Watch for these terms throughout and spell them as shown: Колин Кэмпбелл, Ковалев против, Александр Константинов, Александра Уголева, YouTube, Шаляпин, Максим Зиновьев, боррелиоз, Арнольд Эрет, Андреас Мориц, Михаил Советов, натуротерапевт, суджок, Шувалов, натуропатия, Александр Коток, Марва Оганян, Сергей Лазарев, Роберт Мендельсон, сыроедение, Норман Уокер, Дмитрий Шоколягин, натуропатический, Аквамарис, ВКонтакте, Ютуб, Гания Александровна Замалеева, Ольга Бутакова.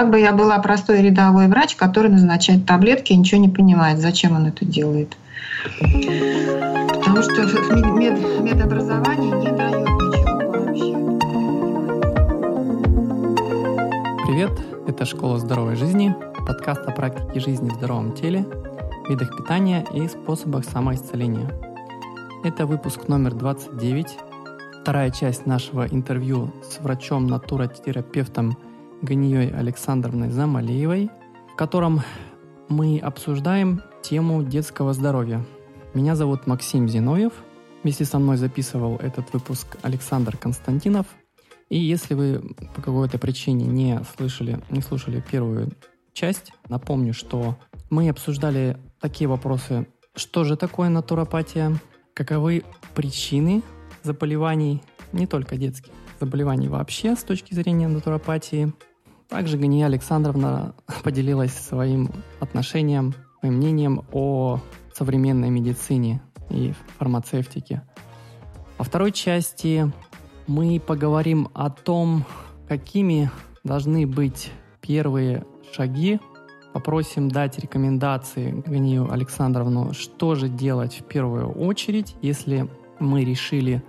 Как бы я была простой рядовой врач, который назначает таблетки и ничего не понимает, зачем он это делает. Потому что медобразование не дает ничего вообще. Привет, это «Школа здоровой жизни», подкаст о практике жизни в здоровом теле, видах питания и способах самоисцеления. Это выпуск номер 29, вторая часть нашего интервью с врачом-натуротерапевтом Ганией Александровной Замалеевой, в котором мы обсуждаем тему детского здоровья. Меня зовут Максим Зиновьев. Вместе со мной записывал этот выпуск Александр Константинов. И если вы по какой-то причине не слушали первую часть, напомню, что мы обсуждали такие вопросы: что же такое натуропатия, каковы причины заболеваний, не только детских, заболеваний вообще с точки зрения натуропатии. Также Гания Александровна поделилась своим отношением, своим мнением о современной медицине и фармацевтике. Во второй части мы поговорим о том, какими должны быть первые шаги. Попросим дать рекомендации Ганию Александровну, что же делать в первую очередь, если мы решили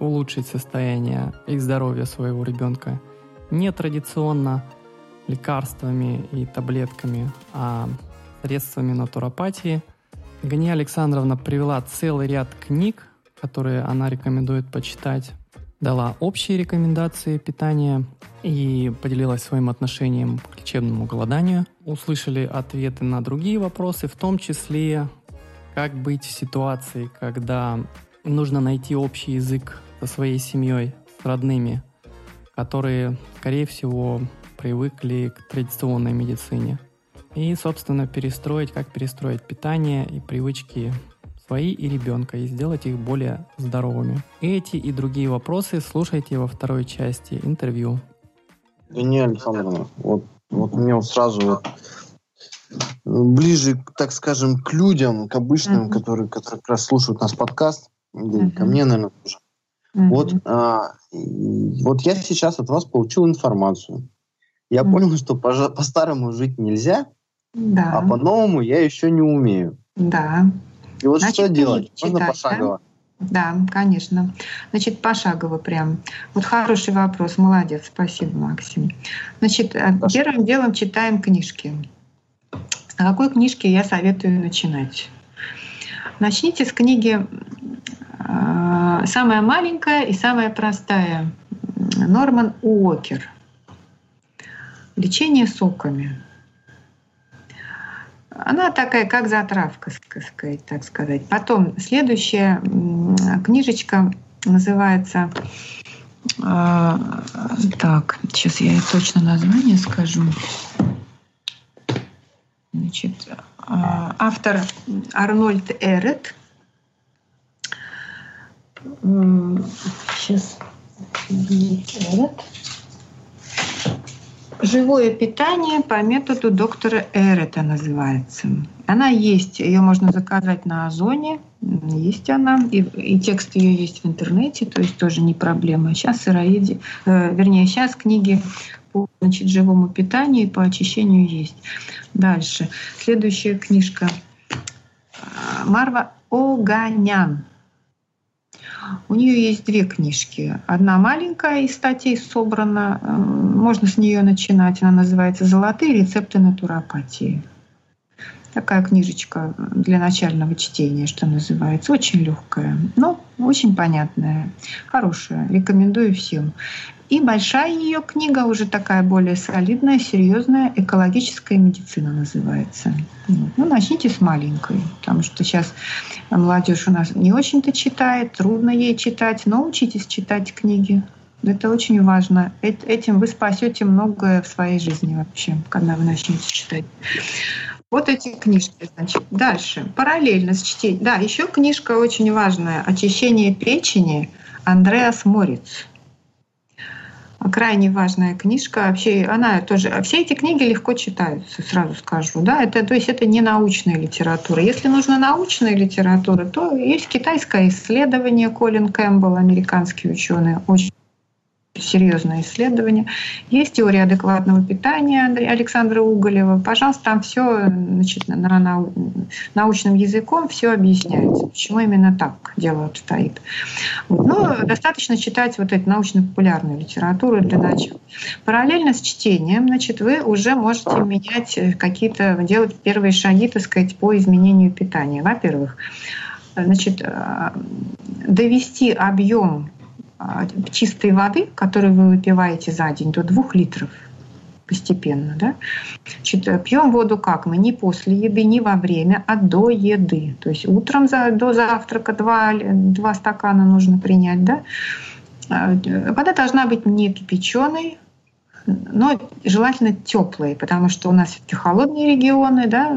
улучшить состояние и здоровье своего ребенка не традиционно лекарствами и таблетками, а средствами натуропатии. Гания Александровна привела целый ряд книг, которые она рекомендует почитать, дала общие рекомендации питания и поделилась своим отношением к лечебному голоданию. Услышали ответы на другие вопросы, в том числе, как быть в ситуации, когда нужно найти общий язык со своей семьей, с родными, которые, скорее всего, привыкли к традиционной медицине. И, собственно, как перестроить питание и привычки свои и ребенка, и сделать их более здоровыми. Эти и другие вопросы слушайте во второй части интервью. Гания Александровна, вот мне вот сразу ближе, так скажем, к людям, к обычным, которые как раз слушают нас подкаст, ко мне, наверное, тоже. Вот я сейчас от вас получил информацию. Я понял, что по-старому жить нельзя, а по-новому я еще не умею. Да. И вот значит, что делать? Можно пошагово? Да, конечно. Значит, пошагово прям. Вот хороший вопрос, молодец, спасибо, Максим. Значит, первым делом читаем книжки. С какой книжки я советую начинать? Начните с книги «Самая маленькая и самая простая». Норман Уокер. «Лечение соками». Она такая, как затравка, так сказать. Потом следующая книжечка называется... Так, сейчас я ей точно название скажу. Значит, автор Арнольд Эрет. Сейчас. Эрет. «Живое питание по методу доктора Эрета» называется. Она есть, ее можно заказать на Озоне, есть она, и текст ее есть в интернете, то есть тоже не проблема. Сейчас сыроеде, сейчас книги по живому питанию и по очищению есть. Дальше. Следующая книжка. Марва Оганян. У нее есть две книжки. Одна маленькая, из статей собрана. Можно с нее начинать. Она называется «Золотые рецепты натуропатии». Такая книжечка для начального чтения, что называется. Очень легкая, но очень понятная. Хорошая. Рекомендую всем. И большая ее книга, уже такая более солидная, серьезная, «Экологическая медицина» называется. Ну, начните с маленькой, потому что сейчас молодежь у нас не очень-то читает, трудно ей читать, но учитесь читать книги. Это очень важно. Этим вы спасете многое в своей жизни вообще, когда вы начнете читать. Вот эти книжки, значит. Дальше. Параллельно с чтением. Да, еще книжка очень важная. «Очищение печени» Андреас Мориц. Крайне важная книжка. Вообще, она тоже. Все эти книги легко читаются, сразу скажу. Да? То есть это не научная литература. Если нужна научная литература, то есть китайское исследование Колин Кэмпбелл, американский ученый, очень серьезные исследования. Есть теория адекватного питания Александра Уголева. Пожалуйста, там все, значит, научным языком все объясняется, почему именно так дело обстоит. Вот. Но достаточно читать вот эту научно-популярную литературу для начала. Параллельно с чтением, значит, вы уже можете менять какие-то, делать первые шаги, так сказать, по изменению питания. Во-первых, значит, довести объем чистой воды, которую вы выпиваете за день, до 2 литров постепенно. Да? Значит, пьем воду как? Мы не после еды, не во время, а до еды. То есть утром до завтрака 2 стакана нужно принять. Да? Вода должна быть не кипяченой, но желательно теплой, потому что у нас все-таки холодные регионы, да?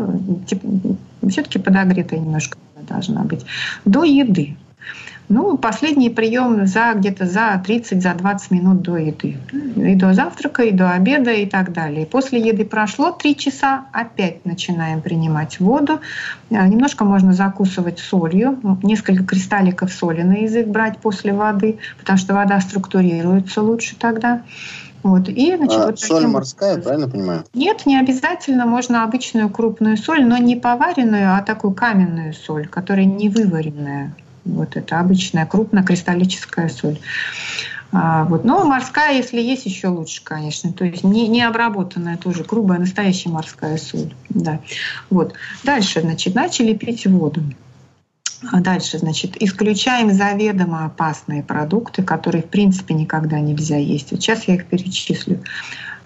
Все-таки подогретая немножко должна быть. До еды. Ну, последний прием где-то за 30-20 минут до еды. И до завтрака, и до обеда, и так далее. После еды прошло 3 часа, опять начинаем принимать воду. Немножко можно закусывать солью, несколько кристалликов соли на язык брать после воды, потому что вода структурируется лучше тогда. Вот. И, значит, вот соль морская, правильно понимаю? Нет, не обязательно. Можно обычную крупную соль, но не поваренную, а такую каменную соль, которая не вываренная. Вот это обычная крупнокристаллическая соль. Вот. Но морская, если есть, еще лучше, конечно. То есть не обработанная тоже, грубая, настоящая морская соль. Да. Вот. Дальше, значит, начали пить воду. Дальше, значит, исключаем заведомо опасные продукты, которые, в принципе, никогда нельзя есть. Вот сейчас я их перечислю.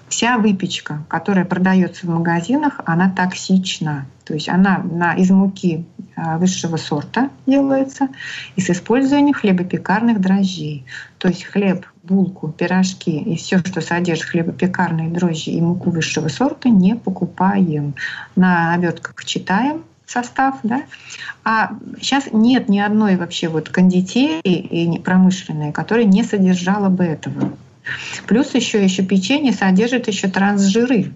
Вся выпечка, которая продается в магазинах, она токсична. То есть она из муки высшего сорта делается и с использованием хлебопекарных дрожжей. То есть хлеб, булку, пирожки и все, что содержит хлебопекарные дрожжи и муку высшего сорта, не покупаем. На обертках читаем состав, да? А сейчас нет ни одной вообще вот кондитерии и промышленной, которая не содержала бы этого. Плюс еще печенье содержит еще трансжиры.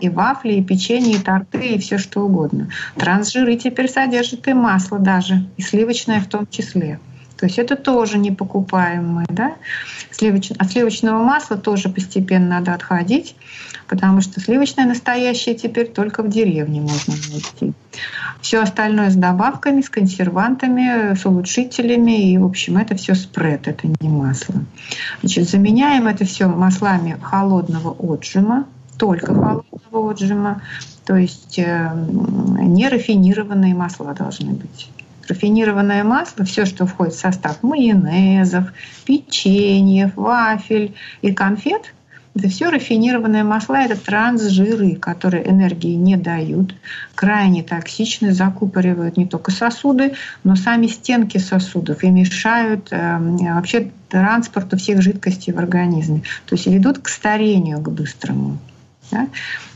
И вафли, и печенье, и торты, и все что угодно. Трансжиры теперь содержат и масло даже, и сливочное в том числе. То есть это тоже не покупаемое. Да? От сливочного масла тоже постепенно надо отходить, потому что сливочное настоящее теперь только в деревне можно найти. Все остальное с добавками, с консервантами, с улучшителями. И, в общем, это все спред, это не масло. Значит, заменяем это все маслами холодного отжима, только холодного отжима. То есть нерафинированные масла должны быть. Рафинированное масло, все, что входит в состав майонезов, печеньев, вафель и конфет, это все рафинированное масло, это трансжиры, которые энергии не дают, крайне токсичны, закупоривают не только сосуды, но сами стенки сосудов и мешают вообще транспорту всех жидкостей в организме. То есть ведут к старению, к быстрому. Да?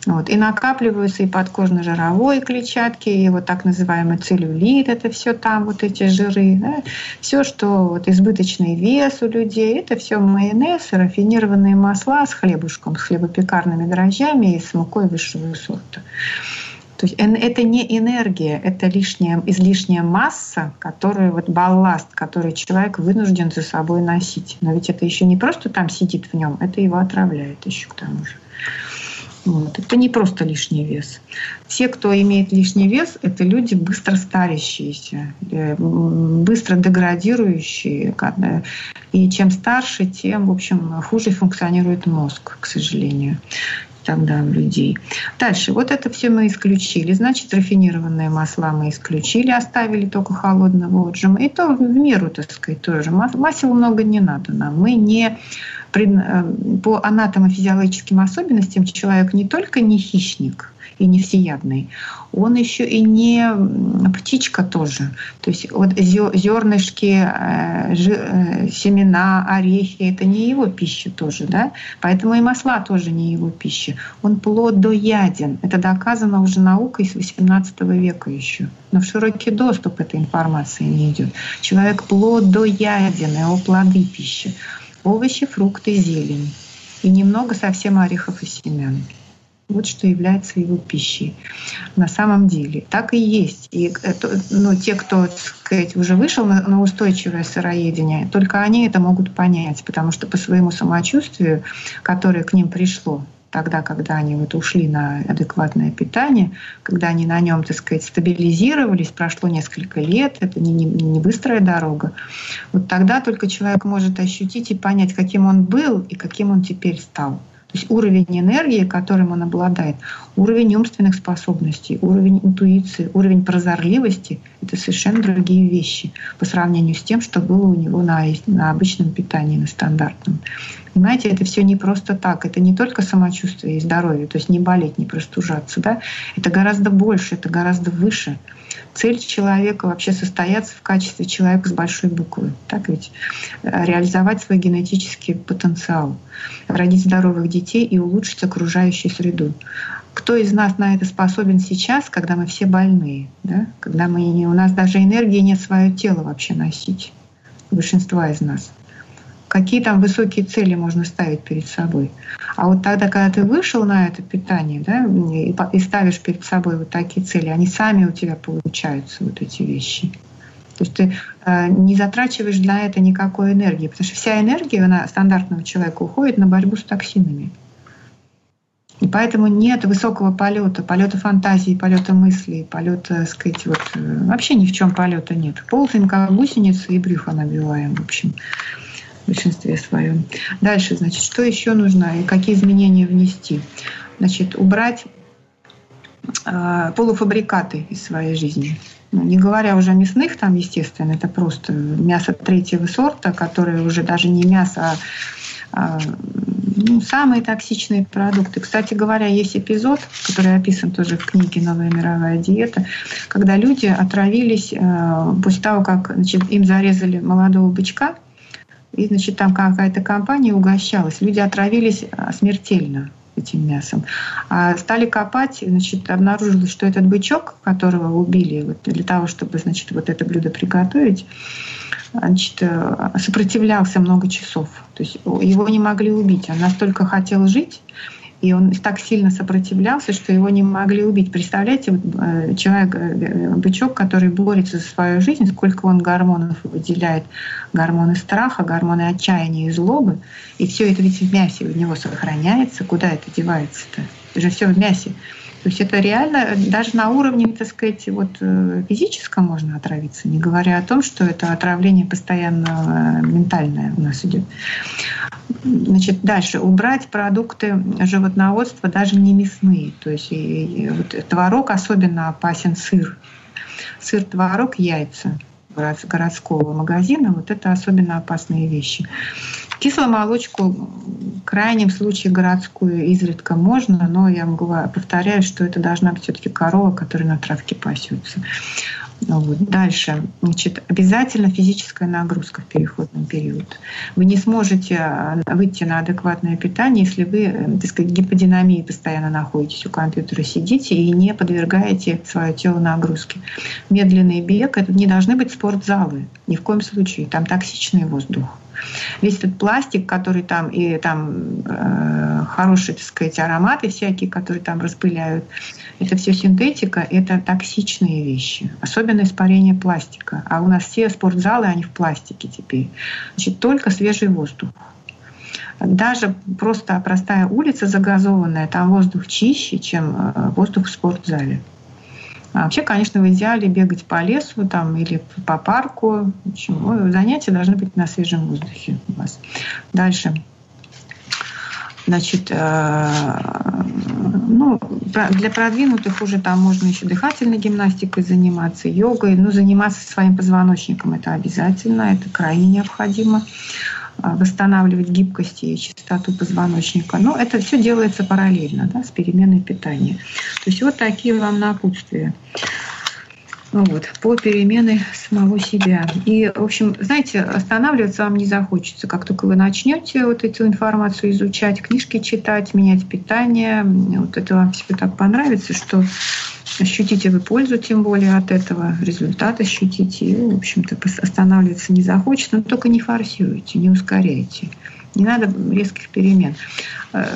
Вот. И накапливаются и подкожно-жировой клетчатки, и вот так называемый целлюлит, это все там, вот эти жиры, да? Все, что вот, избыточный вес у людей, это все майонез, рафинированные масла с хлебушком, с хлебопекарными дрожжами и с мукой высшего сорта. То есть это не энергия, это излишняя масса, которую, вот балласт, который человек вынужден за собой носить. Но ведь это еще не просто там сидит в нем, это его отравляет еще к тому же. Вот. Это не просто лишний вес. Все, кто имеет лишний вес, это люди быстро старящиеся, быстро деградирующие. И чем старше, тем, в общем, хуже функционирует мозг, к сожалению, тогда у людей. Дальше. Вот это все мы исключили. Значит, рафинированные масла мы исключили, оставили только холодного отжима. И то в меру, так сказать, тоже. Масел много не надо нам. Мы не... По анатомофизиологическим особенностям человек не только не хищник и не всеядный, он еще и не птичка тоже. То есть вот зернышки, семена, орехи — это не его пища тоже, да? Поэтому и масла тоже не его пища. Он плодояден. Это доказано уже наукой с 18 века еще. Но в широкий доступ эта информация не идет. Человек плодояден, его плоды пища. Овощи, фрукты, зелень. И немного совсем орехов и семян. Вот что является его пищей. На самом деле так и есть. И те, кто, так сказать, уже вышел на устойчивое сыроедение, только они это могут понять, потому что по своему самочувствию, которое к ним пришло тогда, когда они вот ушли на адекватное питание, когда они на нем, так сказать, стабилизировались, прошло несколько лет, это не быстрая дорога, вот тогда только человек может ощутить и понять, каким он был и каким он теперь стал. То есть уровень энергии, которым он обладает, уровень умственных способностей, уровень интуиции, уровень прозорливости — это совершенно другие вещи по сравнению с тем, что было у него на обычном питании, на стандартном. Понимаете, это все не просто так. Это не только самочувствие и здоровье, то есть не болеть, не простужаться. Да? Это гораздо больше, это гораздо выше. Цель человека вообще состояться в качестве человека с большой буквы. Так ведь? Реализовать свой генетический потенциал, родить здоровых детей и улучшить окружающую среду. Кто из нас на это способен сейчас, когда мы все больные? Да? Когда у нас даже энергии нет свое тело вообще носить. Большинства из нас. Какие там высокие цели можно ставить перед собой? А вот тогда, когда ты вышел на это питание, да, и ставишь перед собой вот такие цели, они сами у тебя получаются, вот эти вещи. То есть ты не затрачиваешь для этого никакой энергии, потому что вся энергия стандартного человека уходит на борьбу с токсинами. И поэтому нет высокого полета, полета фантазии, полета мыслей, полета, так сказать, вот, вообще ни в чем полета нет. Ползаем как гусеницы и брюхо набиваем, в общем. В большинстве своем. Дальше, значит, что еще нужно и какие изменения внести? Значит, убрать полуфабрикаты из своей жизни. Не говоря уже о мясных, там, естественно, это просто мясо третьего сорта, которое уже даже не мясо, а самые токсичные продукты. Кстати говоря, есть эпизод, который описан тоже в книге «Новая мировая диета», когда люди отравились после того, как, значит, им зарезали молодого бычка. И, значит, там какая-то компания угощалась. Люди отравились смертельно этим мясом. А стали копать, значит, обнаружилось, что этот бычок, которого убили вот, для того, чтобы, значит, вот это блюдо приготовить, значит, сопротивлялся много часов. То есть его не могли убить. Он настолько хотел жить, и он так сильно сопротивлялся, что его не могли убить. Представляете, вот, человек, бычок, который борется за свою жизнь, сколько он гормонов выделяет. Гормоны страха, гормоны отчаяния и злобы. И все это ведь в мясе у него сохраняется. Куда это девается-то? Это же все в мясе. То есть это реально даже на уровне, так сказать, вот, физическом можно отравиться, не говоря о том, что это отравление постоянно ментальное у нас идет. Значит, дальше. Убрать продукты животноводства, даже не мясные. То есть вот, творог особенно опасен, сыр. Сыр, творог, яйца городского магазина. Вот это особенно опасные вещи. Кисломолочку в крайнем случае городскую изредка можно, но я повторяю, что это должна быть все-таки корова, которая на травке пасется. Вот. Дальше. Значит, обязательно физическая нагрузка в переходный период. Вы не сможете выйти на адекватное питание, если вы, так сказать, в гиподинамии постоянно находитесь, у компьютера сидите и не подвергаете свое тело нагрузке. Медленный бег — это не должны быть спортзалы, ни в коем случае. Там токсичный воздух. Весь этот пластик, который там, и там хорошие, так сказать, ароматы всякие, которые там распыляют, это все синтетика, это токсичные вещи, особенно испарение пластика. А у нас все спортзалы, они в пластике теперь. Значит, только свежий воздух. Даже просто простая улица загазованная, там воздух чище, чем воздух в спортзале. А вообще, конечно, в идеале бегать по лесу там, или по парку. Занятия должны быть на свежем воздухе у вас. Дальше. Значит, для продвинутых уже там можно еще дыхательной гимнастикой заниматься, йогой. Но заниматься своим позвоночником — это обязательно, это крайне необходимо. Восстанавливать гибкость и частоту позвоночника. Но это все делается параллельно, да, с переменой питания. То есть вот такие вам напутствия. Вот, по перемене самого себя. И, в общем, знаете, останавливаться вам не захочется. Как только вы начнете вот эту информацию изучать, книжки читать, менять питание, вот это вам все так понравится, что ощутите вы пользу, тем более от этого, результат ощутите. И, в общем-то, останавливаться не захочется, но только не форсируйте, не ускоряйте. Не надо резких перемен.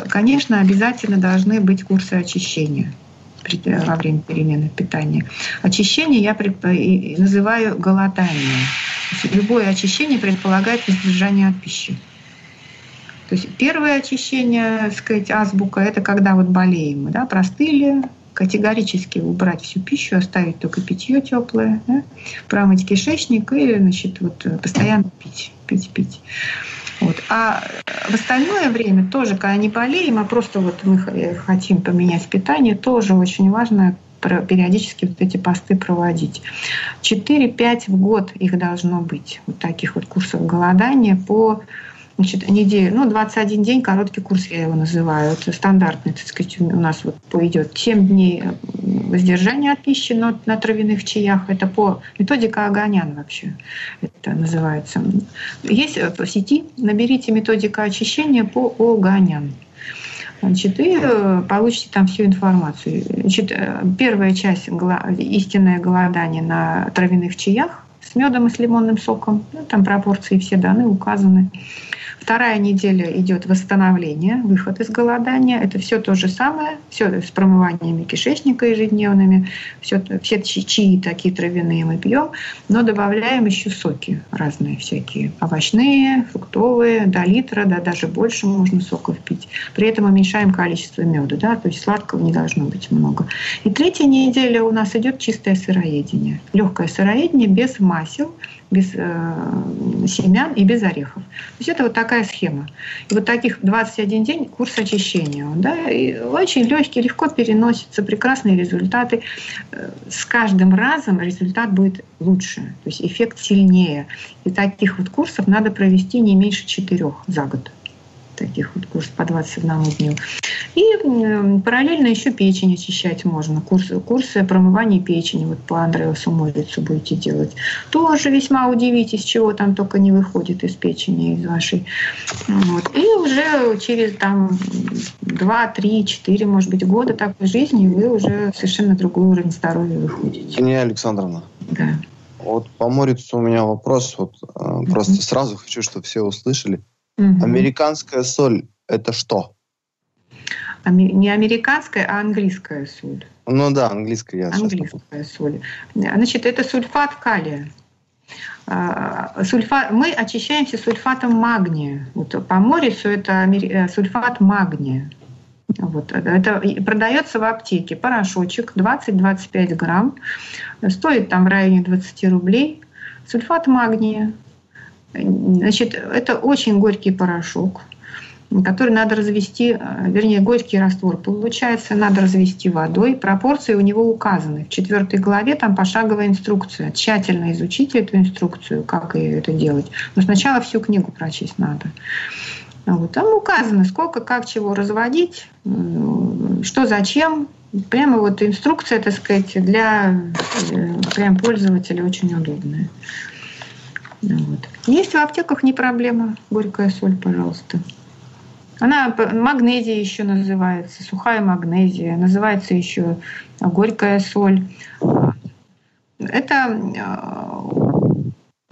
Конечно, обязательно должны быть курсы очищения во время перемены питания. Очищение я называю голоданием. Любое очищение предполагает воздержание от пищи. То есть первое очищение, так сказать, азбука, это когда вот болеем мы, да, простыли, категорически убрать всю пищу, оставить только питье теплое, да, промыть кишечник и, значит, вот постоянно пить. Вот. А в остальное время тоже, когда не болеем, а просто вот мы хотим поменять питание, тоже очень важно периодически вот эти посты проводить. 4-5 в год их должно быть, вот таких вот курсов голодания по, значит, неделю, ну, 21 день, короткий курс я его называю, это стандартный, так сказать, у нас вот пойдет 7 дней воздержания от пищи, но на травяных чаях, это по методике Оганян вообще это называется. Есть в сети, наберите методика очищения по Оганян. Значит, и получите там всю информацию. Значит, первая часть истинное голодание на травяных чаях с медом и с лимонным соком, ну, там пропорции все даны, указаны. Вторая неделя идет восстановление, выход из голодания. Это все то же самое, все с промываниями кишечника ежедневными, все чаи такие травяные мы пьем, но добавляем еще соки разные всякие, овощные, фруктовые, до литра, да, даже больше можно соков пить. При этом уменьшаем количество меда, да, то есть сладкого не должно быть много. И третья неделя у нас идет чистое сыроедение, легкое сыроедение без масел, без семян и без орехов. То есть это вот такая схема. И вот таких 21 день курс очищения. Да, и очень легкий, легко переносится, прекрасные результаты. С каждым разом результат будет лучше, то есть эффект сильнее. И таких вот курсов надо провести не меньше 4 за год. Таких вот курс по 21 дню. И параллельно еще печень очищать можно. Курсы промывания печени вот по Андреасу Морицу будете делать. Тоже весьма удивитесь, чего там только не выходит из печени, из вашей. Вот. И уже через там 2-3-4, может быть, года такой жизни вы уже совершенно другой уровень здоровья выходите. Гания Александровна. Да. Вот по Морицу у меня вопрос. Вот, просто сразу хочу, чтобы все услышали. Американская соль – это что? Не американская, а английская соль. Ну да, английская. Английская соль. Значит, это сульфат калия. Мы очищаемся сульфатом магния. Вот по Морицу это сульфат магния. Вот. Это продается в аптеке. Порошочек 20-25 грамм. Стоит там в районе 20 рублей. Сульфат магния. Значит, это очень горький порошок, который надо развести, вернее, горький раствор получается, надо развести водой. Пропорции у него указаны. В 4 главе там пошаговая инструкция. Тщательно изучите эту инструкцию, как это делать. Но сначала всю книгу прочесть надо. Вот. Там указано, сколько, как, чего разводить, что, зачем. Прямо вот инструкция, так сказать, для прям пользователя очень удобная. Вот. Есть в аптеках, не проблема. Горькая соль, пожалуйста. Она магнезия еще называется, сухая магнезия, называется еще горькая соль. Это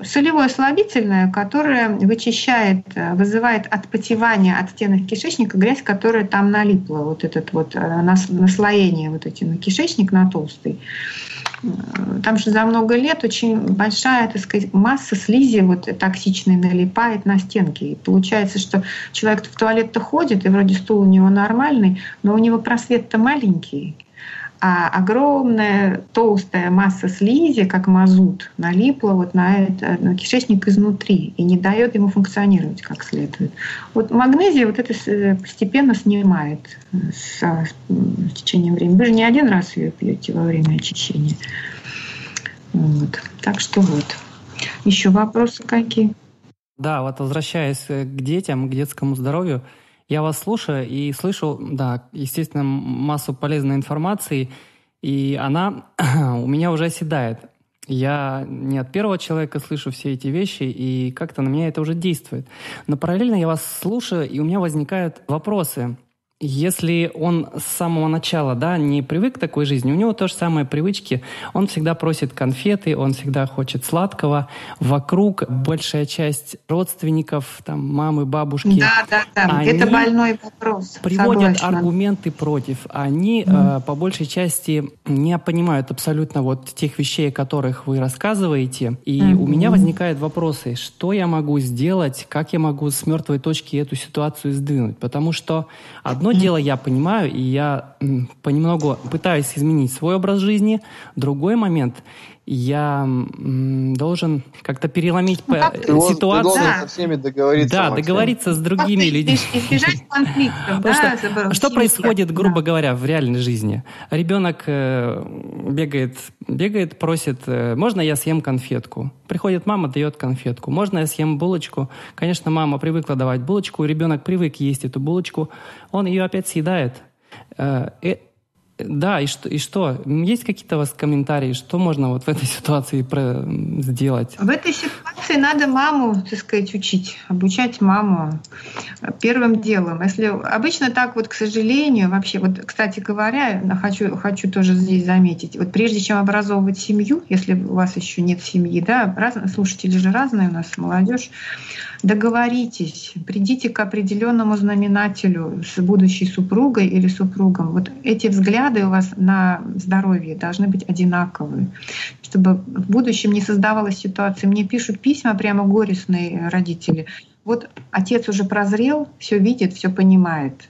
солевое слабительное, которое вычищает, вызывает отпотевание от стенок кишечника, грязь, которая там налипла, вот это вот наслоение вот эти на кишечник, на толстый. Там же за много лет очень большая, так сказать, масса слизи вот токсичной налипает на стенки. И получается, что человек в туалет-то ходит, и вроде стул у него нормальный, но у него просвет-то маленький. А огромная толстая масса слизи, как мазут, налипла вот на кишечник изнутри и не дает ему функционировать как следует. Вот магнезия вот это постепенно снимает с течением времени. Вы же не один раз ее пьете во время очищения. Вот. Так что вот. Еще вопросы какие? Да, вот возвращаясь к детям, к детскому здоровью, я вас слушаю и слышу, да, естественно, массу полезной информации, и она у меня уже оседает. Я не от первого человека слышу все эти вещи, и как-то на меня это уже действует. Но параллельно я вас слушаю, и у меня возникают вопросы. Если он с самого начала, да, не привык к такой жизни, у него тоже самые привычки. Он всегда просит конфеты, он всегда хочет сладкого. Вокруг большая часть родственников, там, мамы, бабушки. Да. Это больной вопрос. Приводят аргументы против. Они по большей части не понимают абсолютно вот тех вещей, о которых вы рассказываете. И у меня возникают вопросы, что я могу сделать, как я могу с мертвой точки эту ситуацию сдвинуть. Потому что одно дело я понимаю, и я понемногу пытаюсь изменить свой образ жизни. Другой момент, я должен как-то переломить ситуацию. Ты должен со всеми договориться. Да, договориться с другими людьми. Избежать конфликтов. Что происходит, грубо говоря, в реальной жизни? Ребенок бегает, просит, можно я съем конфетку? Приходит мама, дает конфетку. Можно я съем булочку? Конечно, мама привыкла давать булочку, ребенок привык есть эту булочку, он ее опять съедает. Да, и что? Есть какие-то у вас комментарии, что можно вот в этой ситуации сделать? В этой ситуации надо маму, так сказать, учить, обучать маму первым делом. Если обычно так вот, к сожалению, вообще, вот, кстати говоря, хочу тоже здесь заметить, вот прежде чем образовывать семью, если у вас еще нет семьи, да, слушатели же разные у нас, молодежь, договоритесь, придите к определенному знаменателю с будущей супругой или супругом. Вот эти взгляды у вас на здоровье должны быть одинаковые, чтобы в будущем не создавалась ситуация. Мне пишут письма прямо горестные родители. Вот отец уже прозрел, все видит, все понимает.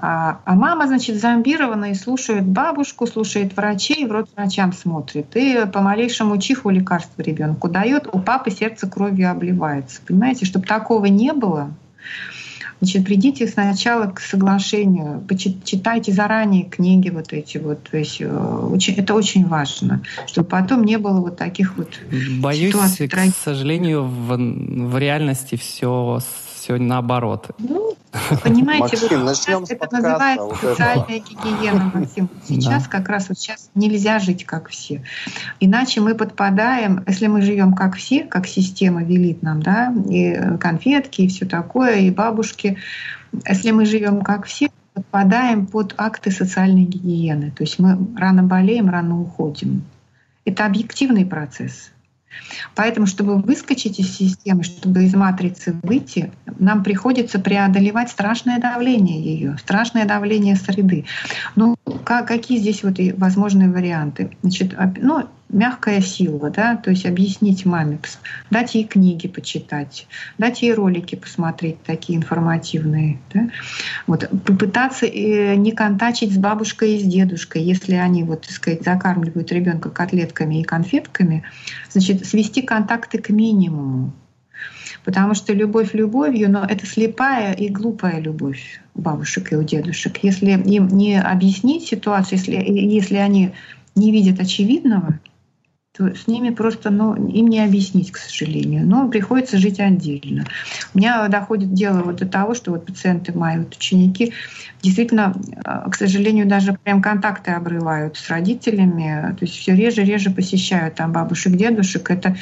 А мама, значит, зомбирована и слушает бабушку, слушает врачей, в рот врачам смотрит. И по малейшему чиху лекарство ребенку дает, у папы сердце кровью обливается. Понимаете, чтобы такого не было, значит, придите сначала к соглашению, читайте заранее книги вот эти вот. То есть это очень важно, чтобы потом не было вот таких вот ситуаций. Боюсь, к сожалению, в реальности все наоборот. Понимаете, Максим, вот это называется вот социальная гигиена, Максим. Сейчас нельзя жить как все. Иначе мы подпадаем, если мы живем как все, как система велит нам, да, и конфетки, и все такое, и бабушки. Если мы живем как все, подпадаем под акты социальной гигиены. То есть мы рано болеем, рано уходим. Это объективный процесс. Поэтому, чтобы выскочить из системы, чтобы из матрицы выйти, нам приходится преодолевать страшное давление ее, страшное давление среды. Ну, какие здесь вот и возможные варианты? Значит, мягкая сила, да, то есть объяснить маме, дать ей книги почитать, дать ей ролики посмотреть такие информативные, да? Вот, попытаться не контачить с бабушкой и с дедушкой, если они, вот, так сказать, закармливают ребенка котлетками и конфетками, значит, свести контакты к минимуму. Потому что любовь любовью, но это слепая и глупая любовь у бабушек и у дедушек. Если им не объяснить ситуацию, если они не видят очевидного, то с ними просто, им не объяснить, к сожалению. Но приходится жить отдельно. У меня доходит дело вот до того, что вот пациенты мои, вот ученики, действительно, к сожалению, даже прям контакты обрывают с родителями, то есть все реже посещают там бабушек, дедушек. Это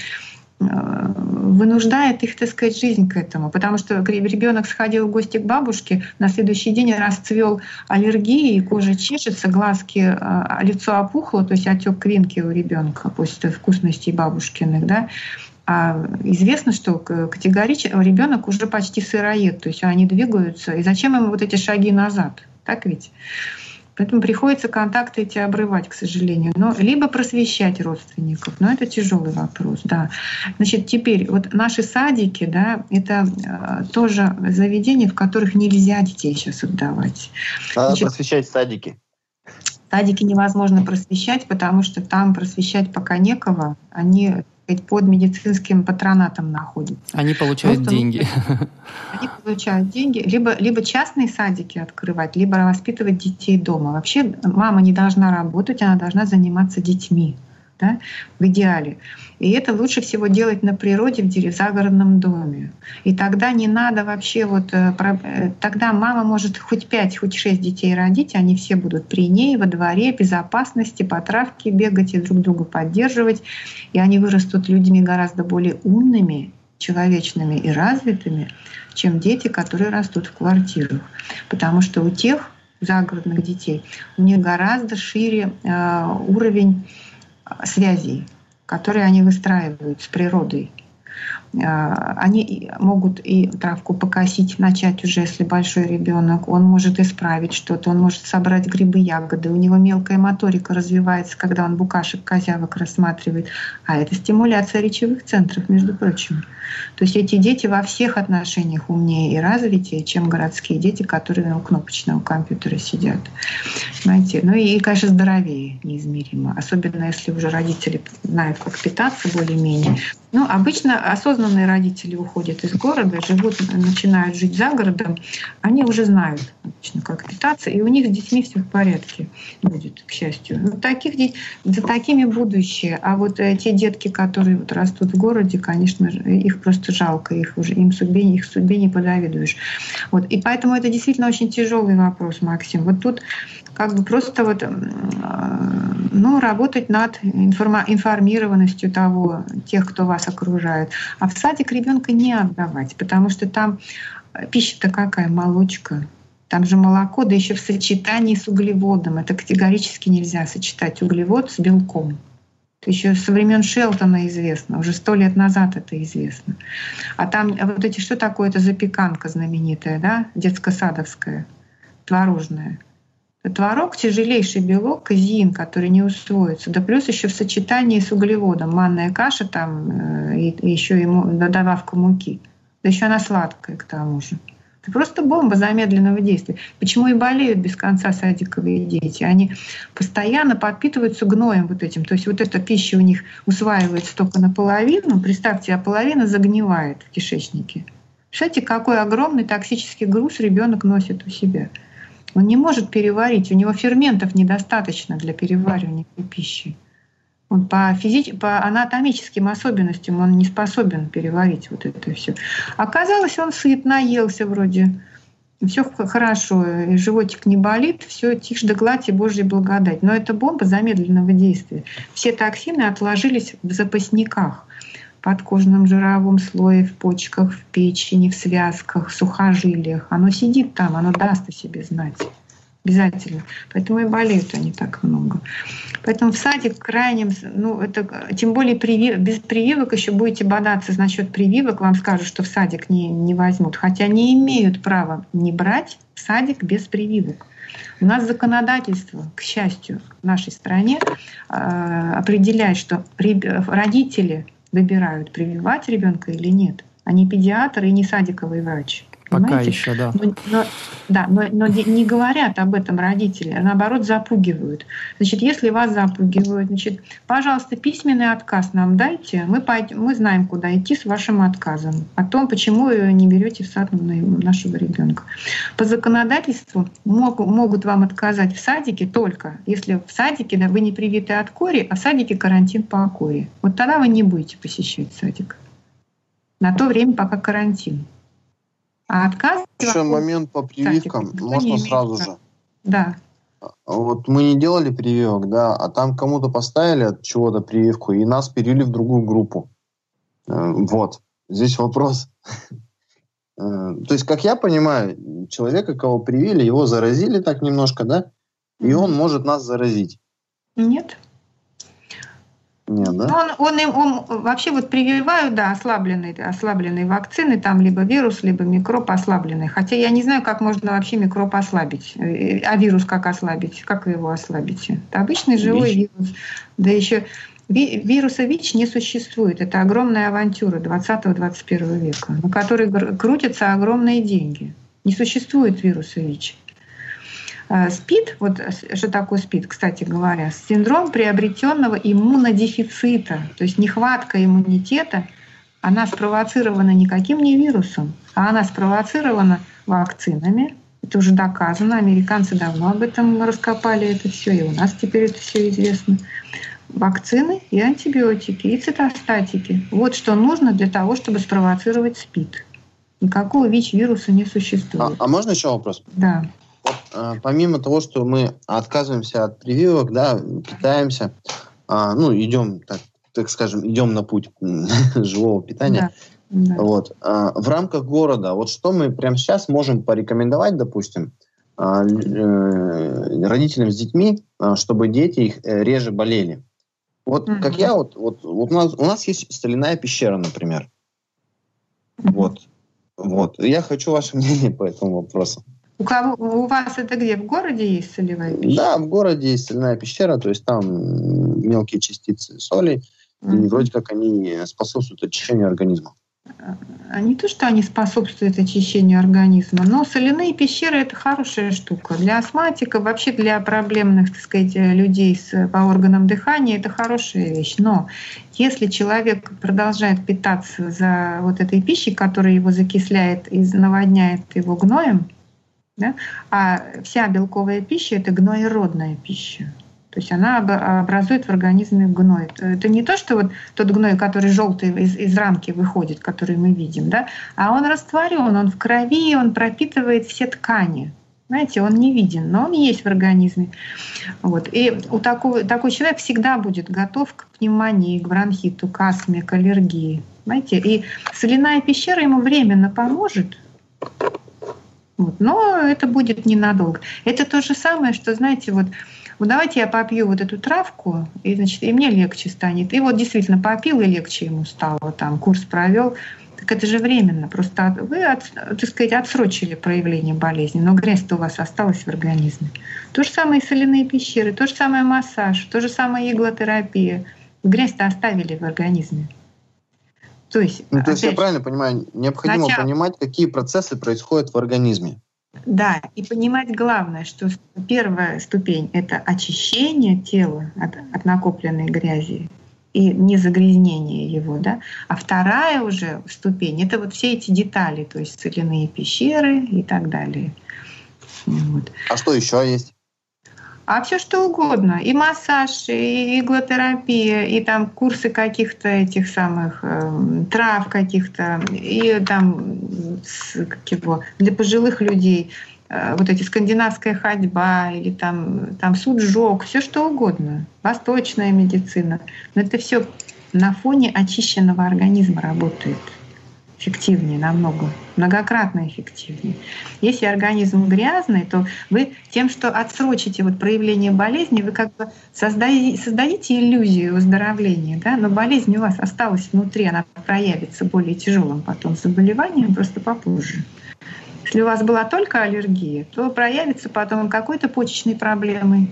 вынуждает их, так сказать, жизнь к этому. Потому что ребенок сходил в гости к бабушке, на следующий день расцвел аллергией, кожа чешется, глазки, лицо опухло, то есть отек квинки у ребенка после вкусностей бабушкиных, да. А известно, что категорически ребенок уже почти сыроед, то есть они двигаются. И зачем им вот эти шаги назад? Так ведь? Поэтому приходится контакты эти обрывать, к сожалению. Либо просвещать родственников. Но это тяжелый вопрос, да. Значит, теперь вот наши садики, да, это тоже заведения, в которых нельзя детей сейчас отдавать. Надо просвещать садики. Садики невозможно просвещать, потому что там просвещать пока некого. Они под медицинским патронатом находятся. Они получают деньги. Они получают деньги. Либо частные садики открывать, либо воспитывать детей дома. Вообще мама не должна работать, она должна заниматься детьми, да, в идеале. И это лучше всего делать на природе, в загородном доме. И тогда не надо вообще тогда мама может хоть 5, хоть 6 детей родить, они все будут при ней, во дворе, безопасности, по травке бегать и друг друга поддерживать. И они вырастут людьми гораздо более умными человечными и развитыми, чем дети, которые растут в квартирах. Потому что у тех загородных детей, у них гораздо шире уровень связей, которые они выстраивают с природой. Они могут и травку покосить, начать уже, если большой ребенок, он может исправить что-то, он может собрать грибы, ягоды, у него мелкая моторика развивается, когда он букашек, козявок рассматривает. А это стимуляция речевых центров, между прочим. То есть эти дети во всех отношениях умнее и развитее, чем городские дети, которые у кнопочного компьютера сидят. Знаете, ну и, конечно, здоровее неизмеримо, особенно если уже родители знают, как питаться более-менее. Ну, обычно осознанные родители уходят из города, живут, начинают жить за городом, они уже знают, обычно, как питаться, и у них с детьми все в порядке будет, к счастью. Но таких детей, за такими будущее. А вот те детки, которые вот растут в городе, конечно, их просто жалко, их судьбе не позавидуешь. Вот. И поэтому это действительно очень тяжелый вопрос, Максим. Вот тут как бы просто вот, ну, работать над информированностью тех, кто вас окружает. А в садик ребенка не отдавать, потому что там пища-то какая, молочка. Там же молоко, да еще в сочетании с углеводом. Это категорически нельзя сочетать углевод с белком. Еще со времен Шелтона известно, уже 100 лет назад это известно. А там вот эти, что такое, это запеканка знаменитая, да, детско-садовская, творожная. Творог, тяжелейший белок, казеин, который не усвоится, да плюс еще в сочетании с углеводом, манная каша там, и еще и добавка муки, да еще она сладкая к тому же. Это просто бомба замедленного действия. Почему и болеют без конца садиковые дети? Они постоянно подпитываются гноем вот этим. То есть вот эта пища у них усваивается только наполовину. Представьте, а половина загнивает в кишечнике. Представляете, какой огромный токсический груз ребенок носит у себя. Он не может переварить, у него ферментов недостаточно для переваривания пищи. Он по анатомическим особенностям он не способен переварить вот это все. Оказалось, он сыт, наелся вроде, все хорошо, животик не болит, все тишь да гладь и Божья благодать. Но это бомба замедленного действия. Все токсины отложились в запасниках, в подкожном жировом слое, в почках, в печени, в связках, в сухожилиях. Оно сидит там, оно даст о себе знать. Обязательно. Поэтому и болеют они так много. Поэтому в садик крайне, ну, это, тем более без прививок еще будете бодаться насчет прививок, вам скажут, что в садик не возьмут. Хотя не имеют права не брать в садик без прививок. У нас законодательство, к счастью, в нашей стране определяет, что родители выбирают, прививать ребенка или нет. Они педиатр и не садиковый врач. Пока понимаете? Еще, да. Но не говорят об этом родители, а наоборот запугивают. Значит, если вас запугивают, значит, пожалуйста, письменный отказ нам дайте, мы знаем, куда идти с вашим отказом, о том, почему не берете в сад нашего ребенка. По законодательству могут вам отказать в садике только, если в садике вы не привиты от кори, а в садике карантин по окоре. Вот тогда вы не будете посещать садик. На то время, пока карантин. А отказ... Еще момент по прививкам. Кстати, можно сразу же? Да. Вот мы не делали прививок, да, а там кому-то поставили от чего-то прививку, и нас перевели в другую группу. Вот. Здесь вопрос. То есть, как я понимаю, человека, кого привили, его заразили так немножко, да? И он может нас заразить. Нет. Нет, да? Он вообще вот прививают, да, ослабленные вакцины, там либо вирус, либо микроб ослабленный. Хотя я не знаю, как можно вообще микроб ослабить, а вирус как ослабить, как вы его ослабите. Это обычный живой вирус. Да еще вируса ВИЧ не существует. Это огромная авантюра 20-21 века, на которой крутятся огромные деньги. Не существует вируса ВИЧ. СПИД, вот что такое СПИД, кстати говоря, синдром приобретенного иммунодефицита, то есть нехватка иммунитета, она спровоцирована никаким не вирусом, а она спровоцирована вакцинами. Это уже доказано, американцы давно об этом раскопали это все, и у нас теперь это все известно. Вакцины и антибиотики, и цитостатики. Вот что нужно для того, чтобы спровоцировать СПИД. Никакого ВИЧ-вируса не существует. А можно еще вопрос? Да. Помимо того, что мы отказываемся от прививок, да, питаемся, ну, идем, так скажем, идем на путь живого питания, Да. Вот. В рамках города, вот что мы прямо сейчас можем порекомендовать, допустим, родителям с детьми, чтобы дети их реже болели. Вот как я, у нас есть соляная пещера, например. Вот. Я хочу ваше мнение по этому вопросу. У вас это где? В городе есть соляная пещера? Да, в городе есть соляная пещера, то есть там мелкие частицы соли, и вроде как они способствуют очищению организма. Не то, что они способствуют очищению организма, но соляные пещеры – это хорошая штука. Для астматиков, вообще для проблемных, так сказать, людей по органам дыхания – это хорошая вещь. Но если человек продолжает питаться за вот этой пищей, которая его закисляет и наводняет его гноем, да, а вся белковая пища – это гноеродная пища. То есть она образует в организме гной. Это не то, что вот тот гной, который желтый из рамки выходит, который мы видим, да, а он растворен, он в крови, он пропитывает все ткани. Знаете, он не виден, но он есть в организме. Вот. И у такой человек всегда будет готов к пневмонии, к бронхиту, к астме, к аллергии. Знаете, и соляная пещера ему временно поможет. Вот. Но это будет ненадолго. Это то же самое, что, знаете, вот. Вот давайте я попью вот эту травку, и, значит, и мне легче станет. И вот действительно попил, и легче ему стало, там курс провел. Так это же временно. Просто вы, так сказать, отсрочили проявление болезни, но грязь-то у вас осталась в организме. То же самое и соляные пещеры, то же самое массаж, то же самое иглотерапия. Грязь-то оставили в организме. То есть, я правильно понимаю, необходимо понимать, какие процессы происходят в организме. Да, и понимать главное, что первая ступень — это очищение тела от накопленной грязи и не загрязнение его, да. А вторая уже ступень — это вот все эти детали, то есть соляные пещеры и так далее. Вот. А что еще есть? А все что угодно. И массаж, и иглотерапия, и там курсы каких-то этих самых трав каких-то, и там для пожилых людей вот эти скандинавская ходьба, или там суджок, все что угодно. Восточная медицина. Но это все на фоне очищенного организма работает. Эффективнее намного, многократно эффективнее. Если организм грязный, то вы тем, что отсрочите вот проявление болезни, вы как бы создадите иллюзию выздоровления, да? Но болезнь у вас осталась внутри, она проявится более тяжелым потом заболеванием, просто попозже. Если у вас была только аллергия, то проявится потом какой-то почечной проблемой,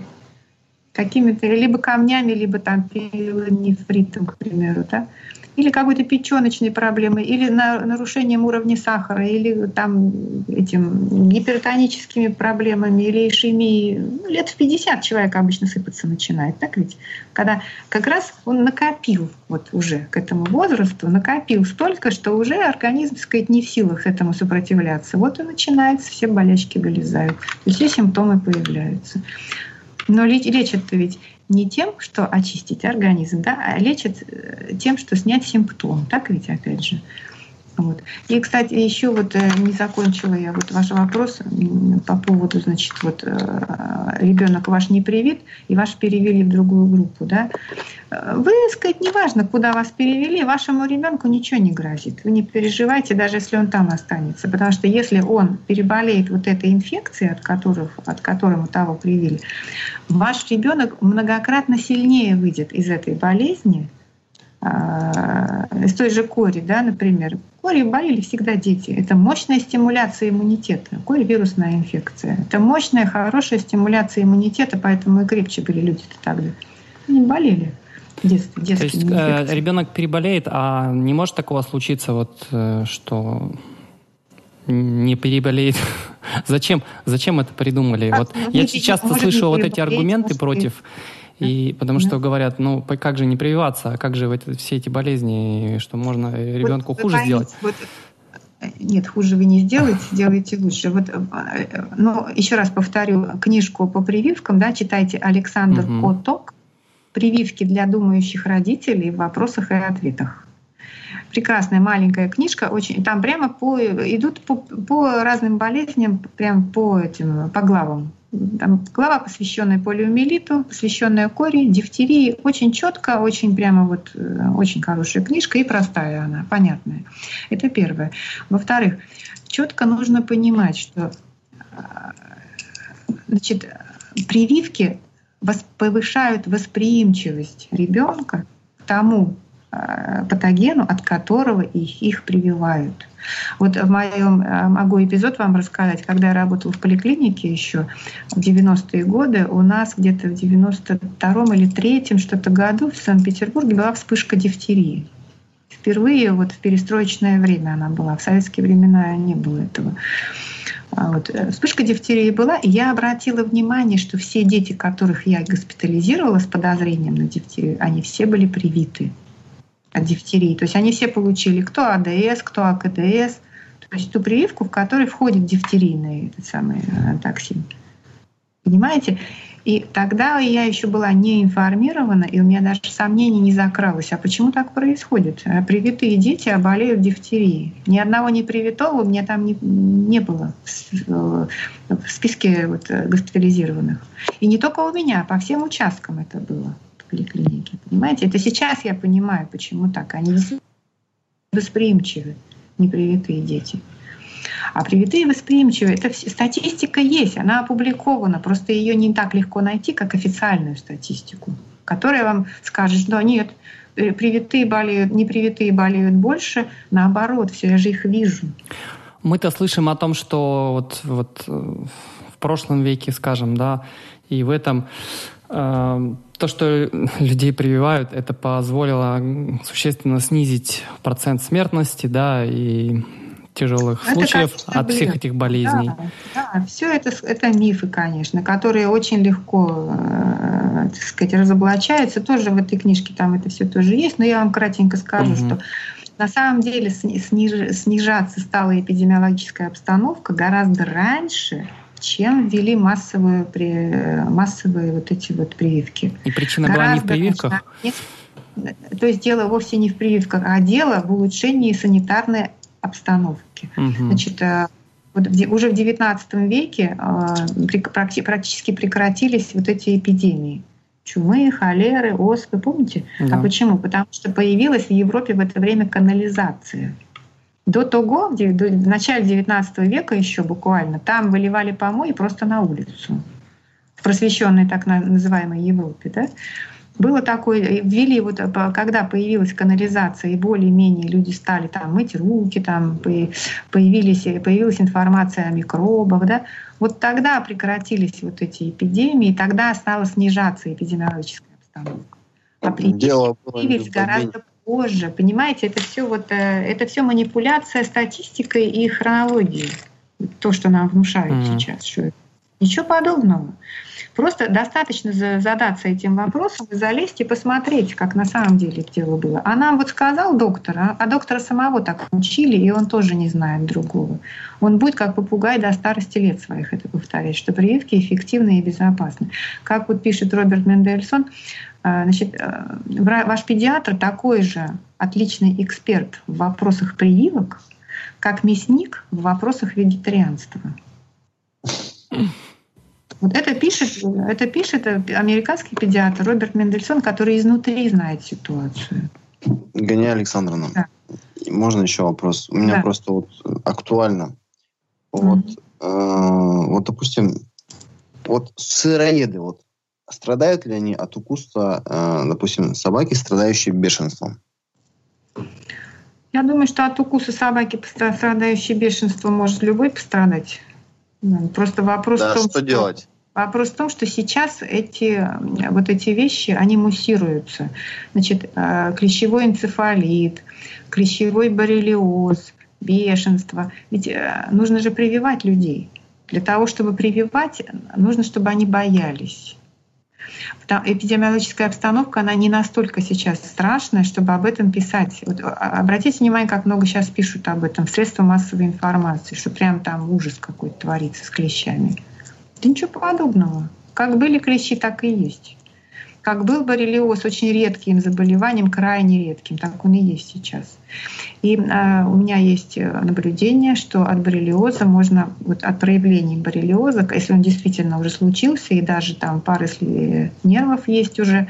какими-то либо камнями, либо там пилонефритом, к примеру, да? Или какой-то печёночной проблемой, или нарушением уровня сахара, или там этим гипертоническими проблемами, или ишемией. Лет в 50 человек обычно сыпаться начинает, так ведь? Когда как раз он накопил вот уже к этому возрасту, накопил столько, что уже организм, так сказать, не в силах этому сопротивляться. Вот и начинается, все болячки вылезают, и все симптомы появляются. Но лечат-то ведь не тем, что очистить организм, да, а лечат тем, что снять симптом. Так ведь, опять же. Вот. И, кстати, еще вот не закончила я вот ваш вопрос по поводу, значит, вот ребенок ваш не привит, и ваш перевели в другую группу, да. Вы, так сказать, неважно, куда вас перевели, вашему ребенку ничего не грозит. Вы не переживайте, даже если он там останется, потому что если он переболеет вот этой инфекцией, от которой того привили, ваш ребенок многократно сильнее выйдет из этой болезни, из той же кори, да, например. Кори болели всегда дети. Это мощная стимуляция иммунитета. Кори — вирусная инфекция. Это мощная, хорошая стимуляция иммунитета, поэтому и крепче были люди-то тогда. Они болели в детстве. То есть ребенок переболеет, а не может такого случиться, вот, что не переболеет? Зачем это придумали? Вот, я часто слышу вот эти аргументы против. И потому что говорят, ну как же не прививаться, а как же все эти болезни, что можно ребенку вот хуже сделать? Нет, хуже вы не сделаете, сделайте лучше. Вот, ну, еще раз повторю, книжку по прививкам, да, читайте Александр Коток «Прививки для думающих родителей в вопросах и ответах». Прекрасная маленькая книжка, очень, там прямо идут по разным болезням, прям по главам. там, глава, посвященная полиомиелиту, посвященная кори, дифтерии. Очень четко, очень прямо вот, очень хорошая книжка и простая она, понятная. Это первое. Во-вторых, четко нужно понимать, что значит, прививки повышают восприимчивость ребенка к тому патогену, от которого их прививают. Вот в моем могу эпизод вам рассказать, когда я работала в поликлинике еще в 90-е годы, у нас где-то в 92-м или 3-м что-то году в Санкт-Петербурге была вспышка дифтерии. Впервые вот в перестроечное время она была, в советские времена не было этого. Вот. Вспышка дифтерии была, и я обратила внимание, что все дети, которых я госпитализировала с подозрением на дифтерию, они все были привиты от дифтерии. То есть они все получили кто АДС, кто АКДС, то есть ту прививку, в которой входит дифтерийный этот самый токсин. Понимаете? И тогда я еще была не информирована, и у меня даже сомнений не закралось, а почему так происходит? Привитые дети болеют дифтерией. Ни одного непривитого у меня там не было в списке вот госпитализированных. И не только у меня, по всем участкам это было. Поликлиники. Понимаете? Это сейчас я понимаю, почему так. Они восприимчивы, непривитые дети. А привитые восприимчивы, это статистика есть, она опубликована, просто ее не так легко найти, как официальную статистику, которая вам скажет, что нет, привитые болеют, непривитые болеют больше, наоборот, все, я же их вижу. Мы-то слышим о том, что вот в прошлом веке, скажем, да, и в этом... То, что людей прививают, это позволило существенно снизить процент смертности, да, и тяжелых случаев от всех этих болезней. Да, да, все это мифы, конечно, которые очень легко, так сказать, разоблачаются. Тоже в этой книжке там это все тоже есть, но я вам кратенько скажу, что на самом деле снижаться стала эпидемиологическая обстановка гораздо раньше, чем ввели массовые вот эти вот прививки. И причина была не в прививках? То есть дело вовсе не в прививках, а дело в улучшении санитарной обстановки. Угу. Значит, вот уже в XIX веке практически прекратились вот эти эпидемии. Чумы, холеры, оспы, помните? Да. А почему? Потому что появилась в Европе в это время канализация. До того, в начале 19 века еще буквально, там выливали помои просто на улицу. В просвещенной так называемой Европе. Да? Было такое, ввели, вот, когда появилась канализация, и более-менее люди стали там мыть руки, там появилась информация о микробах. Да? Вот тогда прекратились вот эти эпидемии, тогда стала снижаться эпидемиологическая обстановка. А привились гораздо позже, понимаете, это все манипуляция статистикой и хронологией, то, что нам внушают сейчас. Что ничего подобного. Просто достаточно задаться этим вопросом, залезть и посмотреть, как на самом деле дело было. А нам вот сказал доктор, а доктора самого так учили, и он тоже не знает другого. Он будет как попугай до старости лет своих это повторять, что прививки эффективны и безопасны. Как вот пишет Роберт Мендельсон, значит, ваш педиатр такой же отличный эксперт в вопросах прививок, как мясник в вопросах вегетарианства. Вот это пишет американский педиатр Роберт Мендельсон, который изнутри знает ситуацию. Гания Александровна, да. Можно еще вопрос? У меня просто вот актуально. Вот, допустим, вот сыроеды, вот, страдают ли они от укуса, допустим, собаки, страдающей бешенством? Я думаю, что от укуса собаки, страдающей бешенством, может любой пострадать. Просто вопрос, да, в том, что делать? Вопрос в том, что сейчас эти вещи, они муссируются. Значит, клещевой энцефалит, клещевой боррелиоз, бешенство. Ведь нужно же прививать людей. Для того, чтобы прививать, нужно, чтобы они боялись. Эпидемиологическая обстановка, она не настолько сейчас страшная, чтобы об этом писать. Вот обратите внимание, как много сейчас пишут об этом в средствах массовой информации, что прям там ужас какой-то творится с клещами. Да ничего подобного. Как были клещи, так и есть. Как был боррелиоз очень редким заболеванием, крайне редким, так он и есть сейчас. И у меня есть наблюдение, что от боррелиоза можно, вот от проявлений боррелиоза, если он действительно уже случился, и даже там пары нервов есть уже,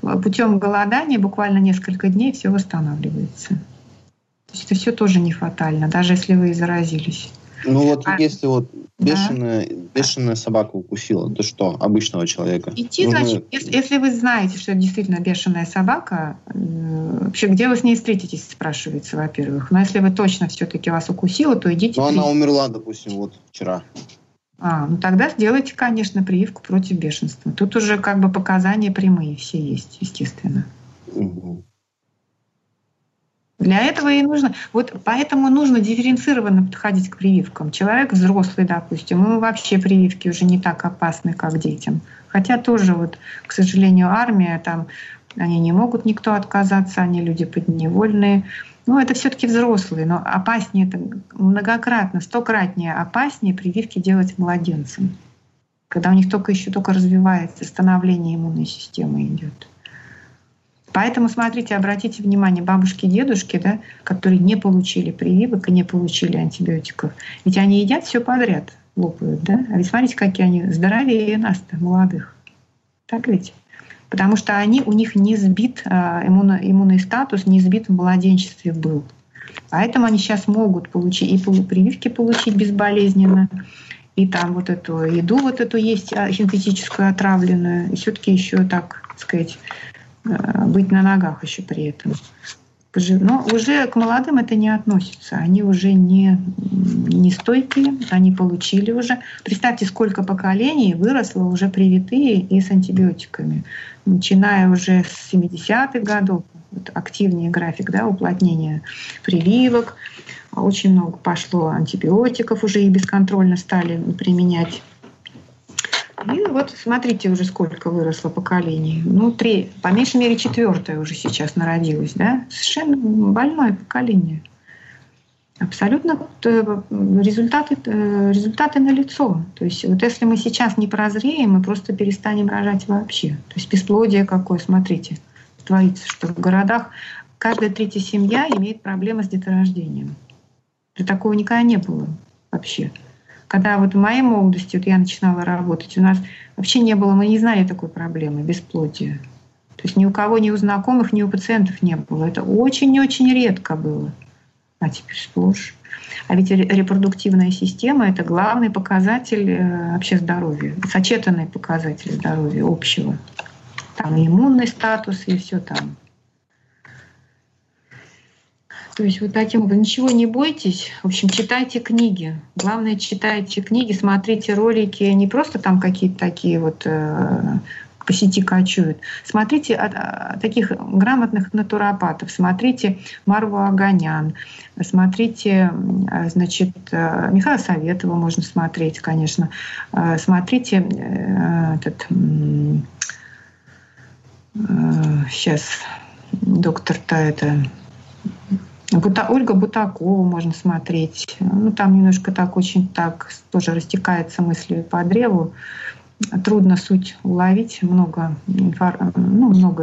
путем голодания буквально несколько дней все восстанавливается. То есть это все тоже не фатально, даже если вы и заразились. Ну вот если вот бешеная собака укусила, то что, обычного человека? Идти, значит, если вы знаете, что это действительно бешеная собака, вообще где вы с ней встретитесь, спрашивается, во-первых. Но если вы точно все-таки вас укусила, то идите... Но она умерла, допустим, вот вчера. Ну тогда сделайте, конечно, прививку против бешенства. Тут уже как бы показания прямые все есть, естественно. Угу. Для этого и нужно, вот поэтому нужно дифференцированно подходить к прививкам. Человек взрослый, допустим, ему вообще прививки уже не так опасны, как детям. Хотя тоже, вот, к сожалению, армия, там, они не могут никто отказаться, они люди подневольные. Ну, это все-таки взрослые, но опаснее, это многократно, стократнее опаснее прививки делать младенцам, когда у них только развивается, становление иммунной системы идет. Поэтому, смотрите, обратите внимание, бабушки и дедушки, да, которые не получили прививок и не получили антибиотиков, ведь они едят все подряд, лопают, да? А ведь смотрите, какие они здоровее нас-то, молодых. Так ведь? Потому что у них не сбит иммунный статус, не сбит в младенчестве был. Поэтому они сейчас могут получить и прививки получить безболезненно, и там вот эту еду вот эту есть синтетическую отравленную, и все-таки еще, так сказать, быть на ногах еще при этом. Но уже к молодым это не относится. Они уже не стойкие, они получили уже. Представьте, сколько поколений выросло уже привитые и с антибиотиками. Начиная уже с 70-х годов, вот активнее график, да, уплотнения прививок. Очень много пошло антибиотиков, уже и бесконтрольно стали применять. И вот смотрите уже, сколько выросло поколений. Ну, по меньшей мере, 4-е уже сейчас народилось, да? Совершенно больное поколение. Абсолютно результаты налицо. То есть вот если мы сейчас не прозреем, мы просто перестанем рожать вообще. То есть бесплодие какое, смотрите, творится, что в городах каждая 3-я семья имеет проблемы с деторождением. Да такого никогда не было вообще. Когда вот в моей молодости я начинала работать, у нас вообще не было, мы не знали такой проблемы бесплодия. То есть ни у кого, ни у знакомых, ни у пациентов не было. Это очень-очень редко было. А теперь сплошь. А ведь репродуктивная система – это главный показатель вообще здоровья, сочетанный показатель здоровья общего. Там и иммунный статус, и все там. То есть вот таким, вы ничего не бойтесь, в общем, читайте книги. Главное, читайте книги, смотрите ролики, не просто там какие-то такие вот по сети кочуют. Смотрите таких грамотных натуропатов, смотрите Марву Оганян, смотрите, значит, Михаила Советова можно смотреть, конечно, смотрите этот, сейчас доктор-то это... Ольга Бутакова можно смотреть. Ну, там немножко так, очень так, тоже растекается мыслью по древу. Трудно суть уловить, много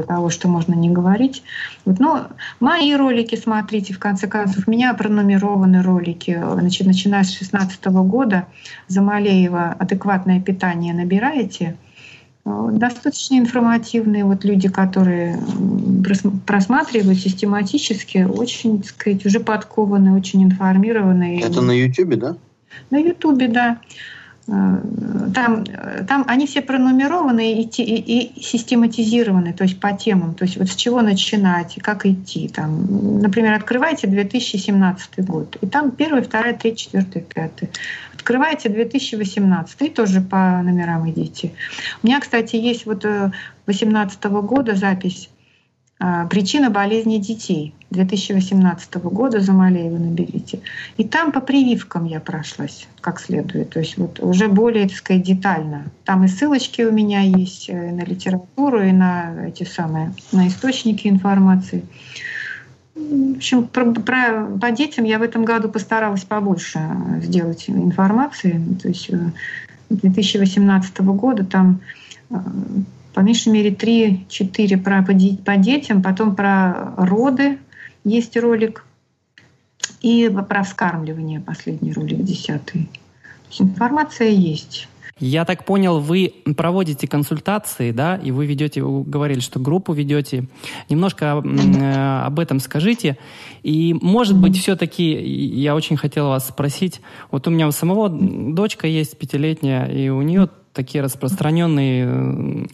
того, что можно не говорить. Вот, но мои ролики смотрите, в конце концов, у меня пронумерованы ролики. Значит, начиная с 2016 года, Замалеева «Адекватное питание» набираете. Достаточно информативные вот люди, которые просматривают систематически, очень, так сказать, уже подкованы, очень информированные. Это на Ютубе, да? На Ютубе, да. Там они все пронумерованы и систематизированы, то есть по темам, то есть вот с чего начинать, как идти. Там, например, открываете 2017 год, и там 1, 2, 3, 4, 5. Открываете 2018, и тоже по номерам идите. У меня, кстати, есть вот 2018 года запись «Причина болезни детей» 2018 года, Замалеева наберите. И там по прививкам я прошлась как следует, то есть вот уже более, так сказать, детально. Там и ссылочки у меня есть и на литературу, и на эти самые, на источники информации. В общем, по детям я в этом году постаралась побольше сделать информации. То есть 2018 года там... по меньшей мере 3-4 по детям, потом про роды есть ролик, и про вскармливание последний ролик, 10-й. То есть информация есть. Я так понял, вы проводите консультации, да, и вы ведете, вы говорили, что группу ведете. Немножко об этом скажите. И, может быть, все-таки я очень хотела вас спросить. Вот у меня у самого дочка есть 5-летняя, и у нее такие распространенные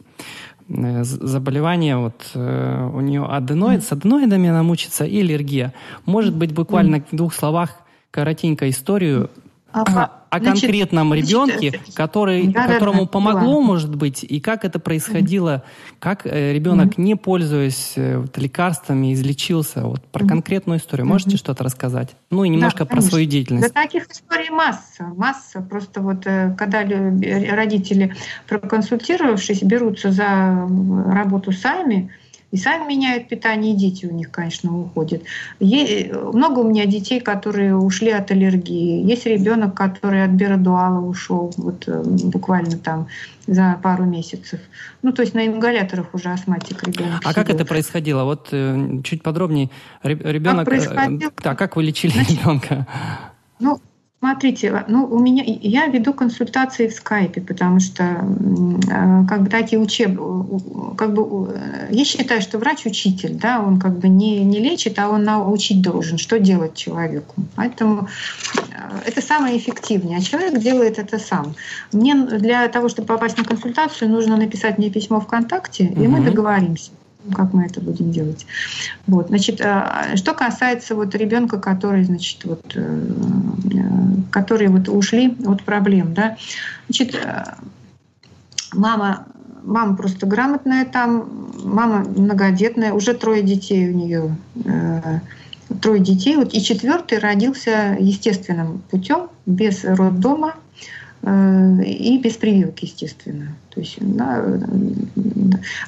заболевания. Вот у нее аденоид, с аденоидами она мучится, и аллергия. Может быть, буквально в 2 словах коротенько историю о конкретном ребенке, которому помогло, может быть, и как это происходило, как ребенок, не пользуясь лекарствами, излечился. Вот про конкретную историю можете что-то рассказать? Ну и немножко про свою деятельность. Да, таких историй масса. Просто вот когда родители, проконсультировавшись, берутся за работу сами, и сами меняют питание, и дети у них, конечно, уходят. Много у меня детей, которые ушли от аллергии. Есть ребенок, который от биродуала ушел вот, буквально там за пару месяцев. Ну, то есть на ингаляторах уже астматик ребенок. А как это происходило? Вот чуть подробнее. Ребенок... Как вы лечили ребенка? Ну, смотрите, у меня я веду консультации в скайпе, потому что я считаю, что врач-учитель, да, он не лечит, а он научить должен, что делать человеку. Поэтому это самое эффективнее. А человек делает это сам. Мне для того, чтобы попасть на консультацию, нужно написать мне письмо ВКонтакте, и мы договоримся, как мы это будем делать. Вот, значит, что касается вот ребенка, который ушли от проблем, да, значит, мама просто грамотная там, мама многодетная, уже 3 детей у нее, 3 детей, вот, и 4-й родился естественным путем, без роддома и без прививки, естественно. То есть,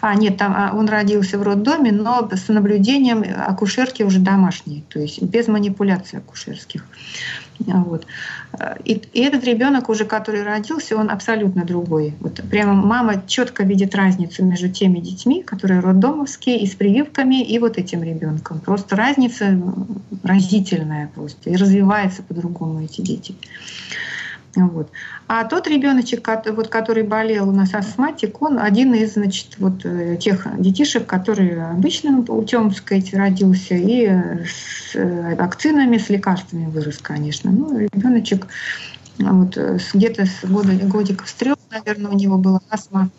он родился в роддоме, но с наблюдением акушерки уже домашней, то есть без манипуляций акушерских. Вот. И этот ребенок уже, который родился, он абсолютно другой. Вот прямо мама четко видит разницу между теми детьми, которые роддомовские, и с прививками, и вот этим ребенком. Просто разница разительная просто, и развиваются по-другому эти дети. Вот. А тот ребеночек, который болел у нас астматик, он один из, значит, вот тех детишек, которые обычным путем, так сказать, родился, и с вакцинами, с лекарствами вырос, конечно. Ну, ребеночек вот, где-то с годиков 3, наверное, у него была астма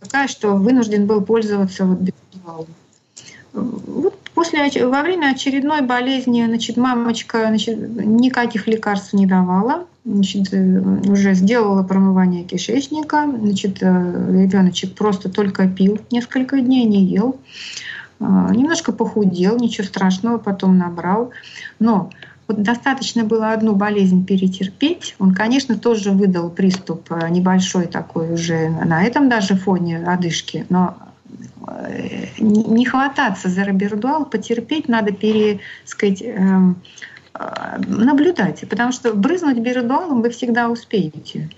такая, что вынужден был пользоваться биродуалом. Вот во время очередной болезни, значит, мамочка, значит, никаких лекарств не давала, значит, уже сделала промывание кишечника, значит, ребеночек просто только пил несколько дней, не ел, немножко похудел, ничего страшного, потом набрал, но вот достаточно было одну болезнь перетерпеть, он, конечно, тоже выдал приступ небольшой такой уже на этом даже фоне одышки, но не хвататься за робердуал, потерпеть, надо наблюдать, потому что брызнуть биродуалом вы всегда успеете.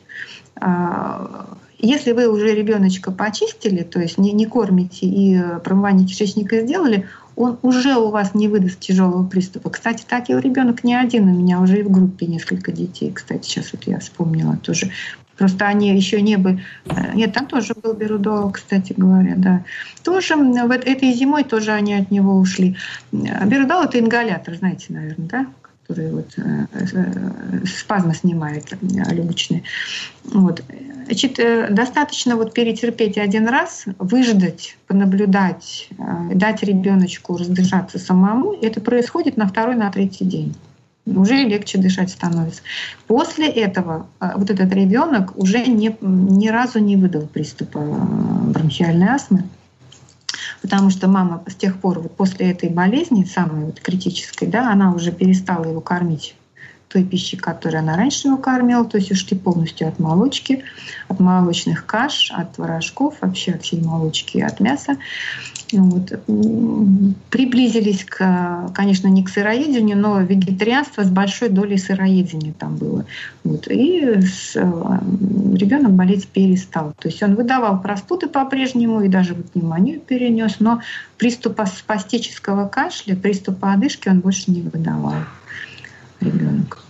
Если вы уже ребеночка почистили, то есть не кормите и промывание кишечника сделали, он уже у вас не выдаст тяжелого приступа. Кстати, так и ребенок не один, у меня уже и в группе несколько детей, кстати, сейчас вот я вспомнила тоже. Просто они еще не были... Нет, там тоже был биродуал, кстати говоря, да. Тоже вот этой зимой тоже они от него ушли. Биродуал — это ингалятор, знаете, наверное, да? Который вот спазмы снимает легочные. Вот. Значит, достаточно вот перетерпеть один раз, выждать, понаблюдать, дать ребеночку раздышаться самому. Это происходит на 2-3 день. Уже легче дышать становится. После этого вот этот ребенок уже ни разу не выдал приступа бронхиальной астмы, потому что мама с тех пор, вот после этой болезни, самой вот критической, да, она уже перестала его кормить. той пищи, которой она раньше его кормила, то есть ушли полностью от молочки, от молочных каш, от творожков, вообще от всей молочки, от мяса. Вот. Приблизились, конечно, не к сыроедению, но вегетарианство с большой долей сыроедения там было. Вот. И ребенок болеть перестал. То есть он выдавал простуды по-прежнему и даже вот пневмонию перенес, но приступа спастического кашля, приступа одышки он больше не выдавал, ребенок.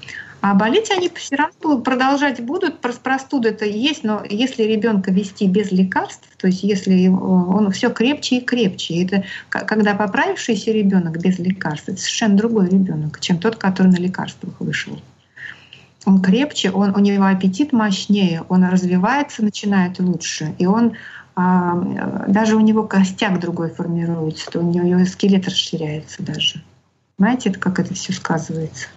А болеть они все равно продолжать будут. Простуда-то есть, но если ребенка вести без лекарств, то есть если он все крепче и крепче, это когда поправившийся ребенок без лекарств, это совершенно другой ребенок, чем тот, который на лекарствах вышел. Он крепче, у него аппетит мощнее, он развивается, начинает лучше, и он даже у него костяк другой формируется, то у него скелет расширяется даже. Знаете, это как это все сказывается?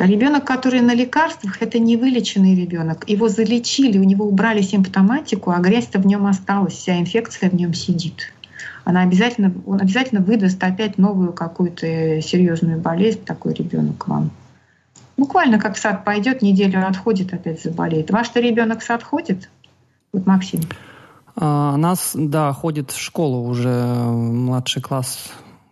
А ребенок, который на лекарствах, это невылеченный ребенок. Его залечили, у него убрали симптоматику, а грязь-то в нем осталась, вся инфекция в нем сидит. Он обязательно выдаст опять новую какую-то серьезную болезнь, такой ребенок вам. Буквально как в сад пойдет, неделю отходит, опять заболеет. Ваш-то ребенок в сад ходит? Вот Максим. У нас, да, ходит в школу уже младший класс.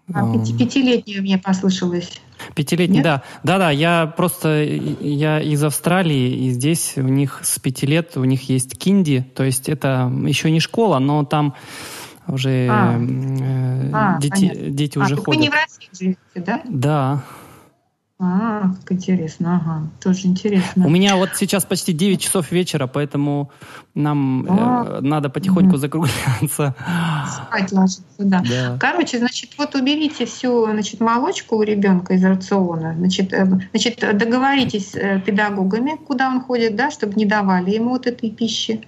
Пятилетняя мне послышалось. Пятилетний, да. Да-да, я из Австралии, и здесь у них с 5 лет, у них есть кинди, то есть это еще не школа, но там уже дети уже ходят. Вы не в России живете, да? Да. Как интересно, тоже интересно. У меня вот сейчас почти 9 часов вечера, поэтому нам надо потихоньку закругляться. Спать ложиться, да. Короче, значит, вот уберите всю молочку у ребенка из рациона, значит, договоритесь с педагогами, куда он ходит, да, чтобы не давали ему вот этой пищи,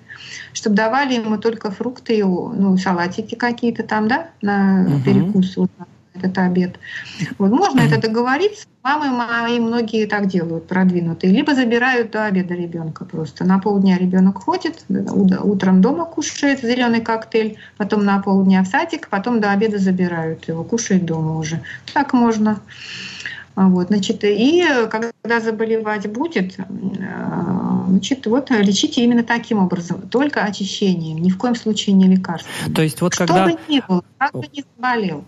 чтобы давали ему только фрукты, ну, салатики какие-то там, да, на перекус, вот этот обед. Вот можно это договориться. Мамы мои многие так делают, продвинутые. Либо забирают до обеда ребенка просто. На полдня ребенок ходит, утром дома кушает зеленый коктейль, потом на полдня в садик, потом до обеда забирают его, кушает дома уже. Так можно. Вот, значит, и когда заболевать будет, значит, вот лечите именно таким образом, только очищением, ни в коем случае не лекарством. То есть вот что когда... бы ни было, как бы не заболел.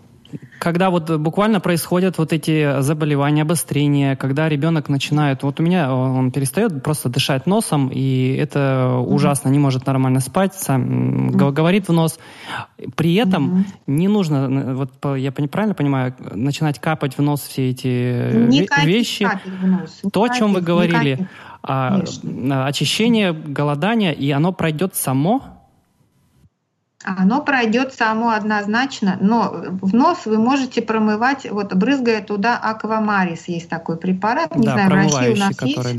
Когда вот буквально происходят вот эти заболевания, обострения, когда ребенок начинает... Вот у меня он перестает просто дышать носом, и это ужасно, не может нормально спать, сам говорит в нос. При этом не нужно, вот я правильно понимаю, начинать капать в нос все эти вещи. То, о чем вы говорили, очищение, голодание, и оно пройдет само. Оно пройдет само однозначно, но в нос вы можете промывать, вот брызгая туда аквамарис, есть такой препарат, не знаю, в России у нас который,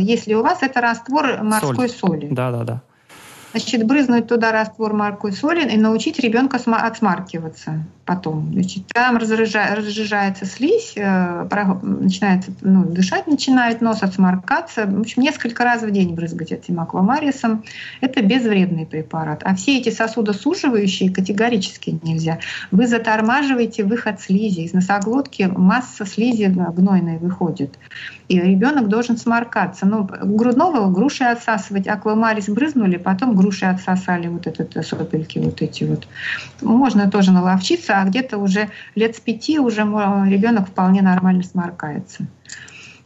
есть, если у вас это раствор морской соли. Да. Значит, брызнуть туда раствор морской соли и научить ребенка отсмаркиваться потом. Значит, там разжижается слизь, начинает дышать, начинает нос отсморкаться. В общем, несколько раз в день брызгать этим аквамарисом. Это безвредный препарат. А все эти сосудосуживающие категорически нельзя. Вы затормаживаете выход слизи. Из носоглотки масса слизи гнойной выходит. И ребенок должен сморкаться. Ну, грудного груши отсасывать, аквамарис брызнули, потом груши отсосали, вот эти сопельки, вот эти вот. Можно тоже наловчиться, а где-то уже лет с 5 уже ребенок вполне нормально сморкается.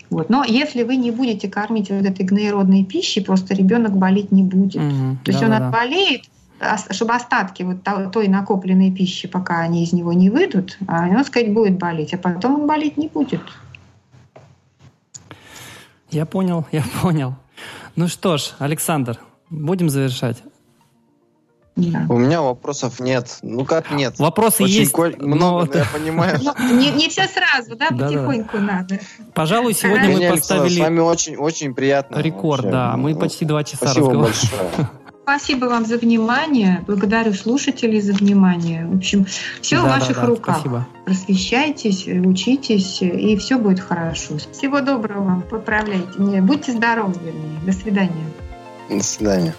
Вот. Но если вы не будете кормить вот этой гноеродной пищей, просто ребенок болеть не будет. То есть он отболеет, чтобы остатки вот той накопленной пищи, пока они из него не выйдут, он, сказать, будет болеть, а потом он болеть не будет. Я понял. Ну что ж, Александр, будем завершать. У меня вопросов нет. Ну как нет? Вопросы очень есть. Много, но... я понимаю. Не все сразу, да? Потихоньку надо. Пожалуй, сегодня мы поставили... С вами очень приятно. Рекорд, да. Мы почти 2 часа разговаривали. Спасибо большое. Спасибо вам за внимание. Благодарю слушателей за внимание. В общем, все в ваших руках. Спасибо. Просвещайтесь, учитесь, и все будет хорошо. Всего доброго вам. Поправляйте. Будьте здоровы, вернее. До свидания. До свидания.